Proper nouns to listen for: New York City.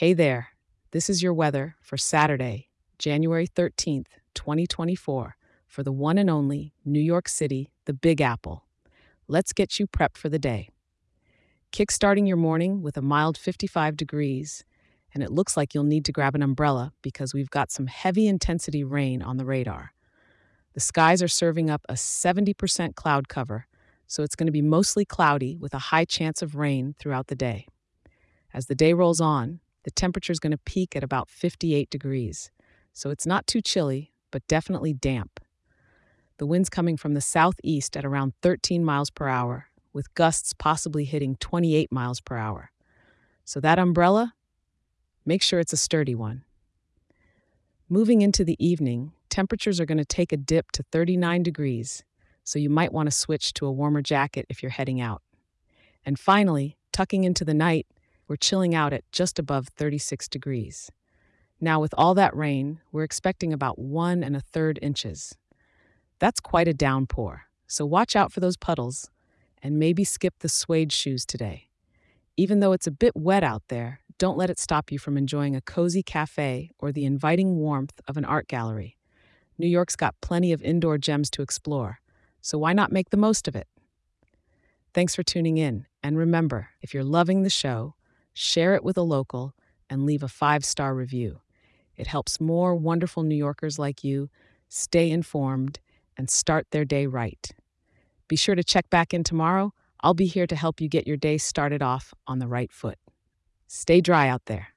Hey there, this is your weather for Saturday, January 13th, 2024, for the one and only New York City, the Big Apple. Let's get you prepped for the day. Kickstarting your morning with a mild 55 degrees, and it looks like you'll need to grab an umbrella because we've got some heavy intensity rain on the radar. The skies are serving up a 70% cloud cover, so it's going to be mostly cloudy with a high chance of rain throughout the day. As the day rolls on, the temperature is going to peak at about 58 degrees, so it's not too chilly, but definitely damp. The wind's coming from the southeast at around 13 miles per hour, with gusts possibly hitting 28 miles per hour. So that umbrella, make sure it's a sturdy one. Moving into the evening, temperatures are going to take a dip to 39 degrees. So you might want to switch to a warmer jacket if you're heading out. And finally, tucking into the night, we're chilling out at just above 36 degrees. Now with all that rain, we're expecting about 1 1/3 inches. That's quite a downpour, so watch out for those puddles and maybe skip the suede shoes today. Even though it's a bit wet out there, don't let it stop you from enjoying a cozy cafe or the inviting warmth of an art gallery. New York's got plenty of indoor gems to explore. So why not make the most of it? Thanks for tuning in. And remember, if you're loving the show, share it with a local and leave a 5-star review. It helps more wonderful New Yorkers like you stay informed and start their day right. Be sure to check back in tomorrow. I'll be here to help you get your day started off on the right foot. Stay dry out there.